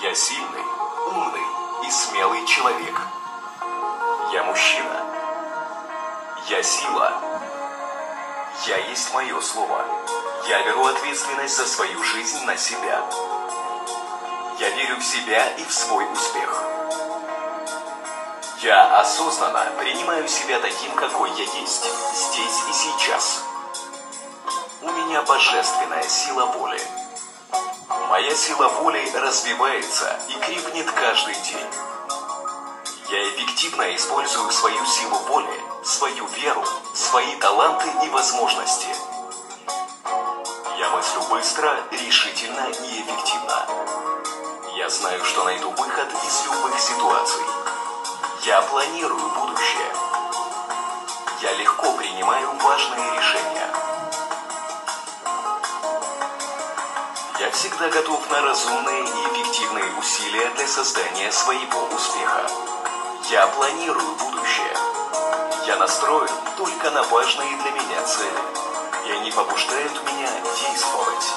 Я сильный, умный и смелый человек. Я мужчина. Я сила. Я есть мое слово. Я беру ответственность за свою жизнь на себя. Я верю в себя и в свой успех. Я осознанно принимаю себя таким, какой я есть, здесь и сейчас. У меня божественная сила воли. Моя сила воли развивается и крепнет каждый день. Я эффективно использую свою силу воли, свою веру, свои таланты и возможности. Я мыслю быстро, решительно и эффективно. Я знаю, что найду выход из любых ситуаций. Я планирую будущее. Я легко принимаю важные решения. Я всегда готов на разумные и эффективные усилия для создания своего успеха. Я планирую будущее. Я настроен только на важные для меня цели. И они побуждают меня действовать.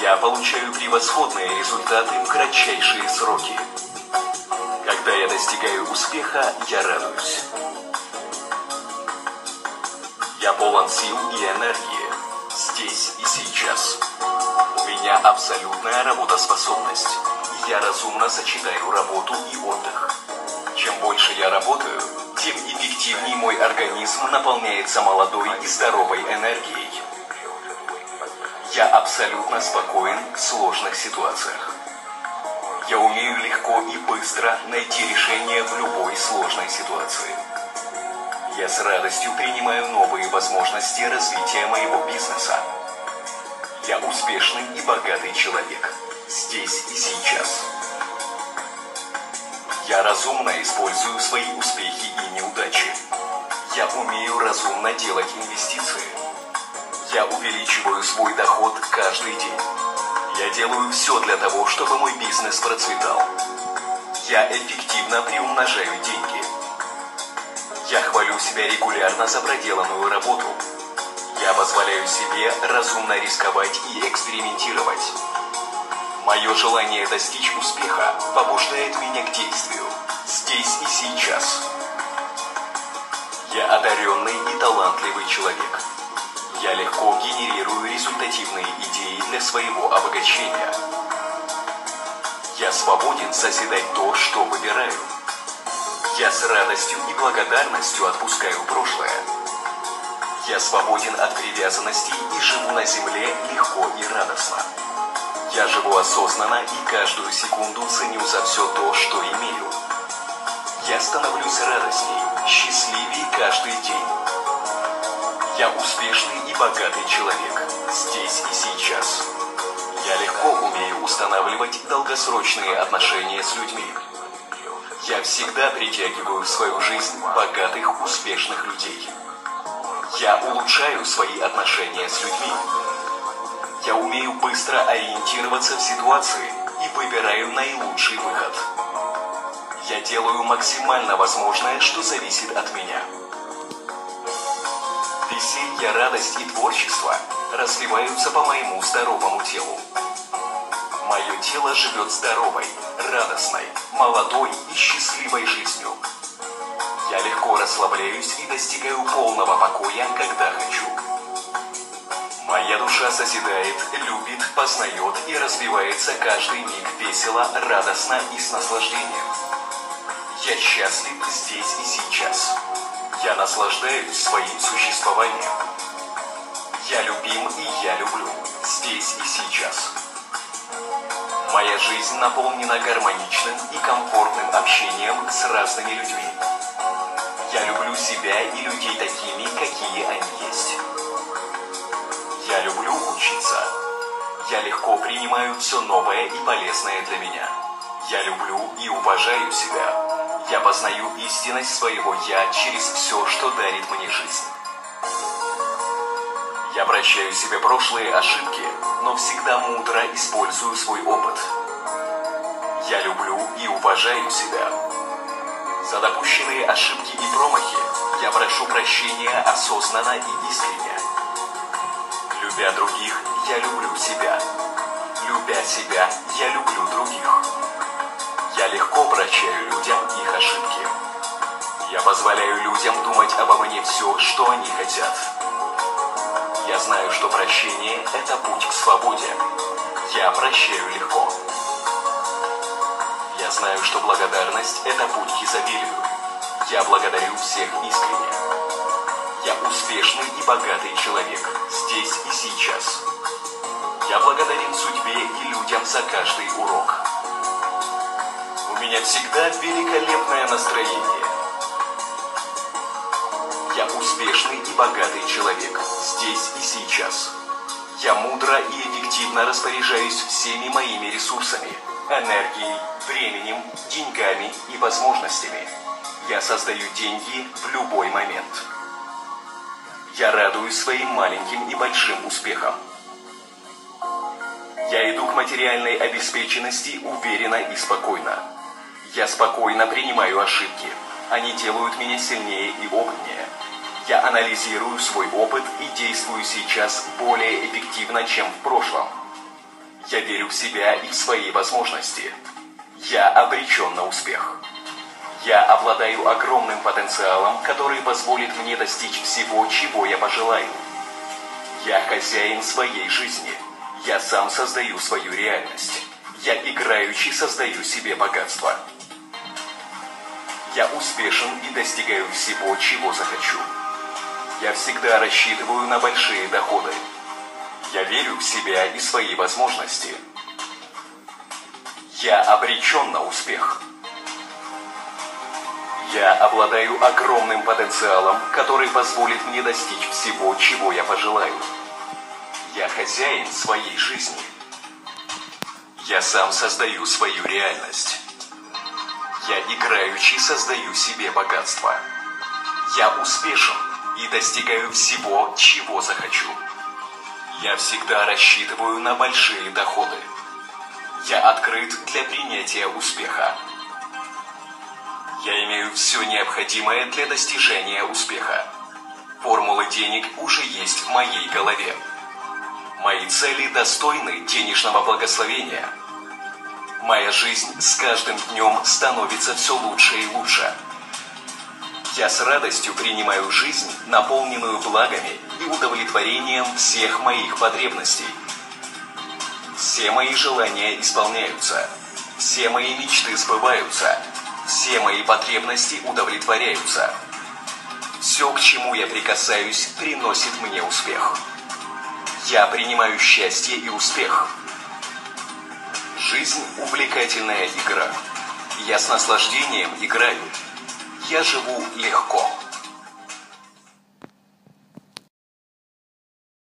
Я получаю превосходные результаты в кратчайшие сроки. Когда я достигаю успеха, я радуюсь. Я полон сил и энергии. Здесь и сейчас. У меня абсолютная работоспособность. Я разумно сочетаю работу и отдых. Чем больше я работаю, тем эффективнее мой организм наполняется молодой и здоровой энергией. Я абсолютно спокоен в сложных ситуациях. Я умею легко и быстро найти решение в любой сложной ситуации. Я с радостью принимаю новые возможности развития моего бизнеса. Я успешный и богатый человек. Здесь и сейчас. Я разумно использую свои успехи и неудачи. Я умею разумно делать инвестиции. Я увеличиваю свой доход каждый день. Я делаю все для того, чтобы мой бизнес процветал. Я эффективно приумножаю деньги. Я хвалю себя регулярно за проделанную работу. Я позволяю себе разумно рисковать и экспериментировать. Мое желание достичь успеха побуждает меня к действию. Здесь и сейчас. Я одаренный и талантливый человек. Я легко генерирую результативные идеи для своего обогащения. Я свободен созидать то, что выбираю. Я с радостью и благодарностью отпускаю прошлое. Я свободен от привязанностей и живу на земле легко и радостно. Я живу осознанно и каждую секунду ценю за все то, что имею. Я становлюсь радостней, счастливее каждый день. Я успешный и богатый человек. Здесь и сейчас. Я легко умею устанавливать долгосрочные отношения с людьми. Я всегда притягиваю в свою жизнь богатых, успешных людей. Я улучшаю свои отношения с людьми. Я умею быстро ориентироваться в ситуации и выбираю наилучший выход. Я делаю максимально возможное, что зависит от меня. Веселье, радость и творчество разливаются по моему здоровому телу. Мое тело живет здоровой, радостной, молодой и счастливой жизнью. Я легко расслабляюсь и достигаю полного покоя, когда хочу. Моя душа созидает, любит, познает и развивается каждый миг весело, радостно и с наслаждением. Я счастлив здесь и сейчас. Я наслаждаюсь своим существованием. Я любим и я люблю. Здесь и сейчас. Моя жизнь наполнена гармоничным и комфортным общением с разными людьми. Я люблю себя и людей такими, какие они есть. Я люблю учиться. Я легко принимаю все новое и полезное для меня. Я люблю и уважаю себя. Я познаю истинность своего «я» через все, что дарит мне жизнь. Я прощаю себе прошлые ошибки, но всегда мудро использую свой опыт. Я люблю и уважаю себя. За допущенные ошибки и промахи я прошу прощения осознанно и искренне. Любя других, я люблю себя. Любя себя, я люблю других. Позволяю людям думать обо мне все, что они хотят. Я знаю, что прощение – это путь к свободе. Я прощаю легко. Я знаю, что благодарность – это путь к изобилию. Я благодарю всех искренне. Я успешный и богатый человек, здесь и сейчас. Я благодарен судьбе и людям за каждый урок. У меня всегда великолепное настроение. Я успешный и богатый человек, здесь и сейчас. Я мудро и эффективно распоряжаюсь всеми моими ресурсами, энергией, временем, деньгами и возможностями. Я создаю деньги в любой момент. Я радуюсь своим маленьким и большим успехам. Я иду к материальной обеспеченности уверенно и спокойно. Я спокойно принимаю ошибки. Они делают меня сильнее и опытнее. Я анализирую свой опыт и действую сейчас более эффективно, чем в прошлом. Я верю в себя и в свои возможности. Я обречен на успех. Я обладаю огромным потенциалом, который позволит мне достичь всего, чего я пожелаю. Я хозяин своей жизни. Я сам создаю свою реальность. Я играючи создаю себе богатство. Я успешен и достигаю всего, чего захочу. Я всегда рассчитываю на большие доходы. Я верю в себя и свои возможности. Я обречен на успех. Я обладаю огромным потенциалом, который позволит мне достичь всего, чего я пожелаю. Я хозяин своей жизни. Я сам создаю свою реальность. Я играючи создаю себе богатство. Я успешен и достигаю всего, чего захочу. Я всегда рассчитываю на большие доходы. Я открыт для принятия успеха. Я имею все необходимое для достижения успеха. Формулы денег уже есть в моей голове. Мои цели достойны денежного благословения. Моя жизнь с каждым днем становится все лучше и лучше. Я с радостью принимаю жизнь, наполненную благами и удовлетворением всех моих потребностей. Все мои желания исполняются. Все мои мечты сбываются. Все мои потребности удовлетворяются. Все, к чему я прикасаюсь, приносит мне успех. Я принимаю счастье и успех. Жизнь – увлекательная игра. Я с наслаждением играю. Я живу легко.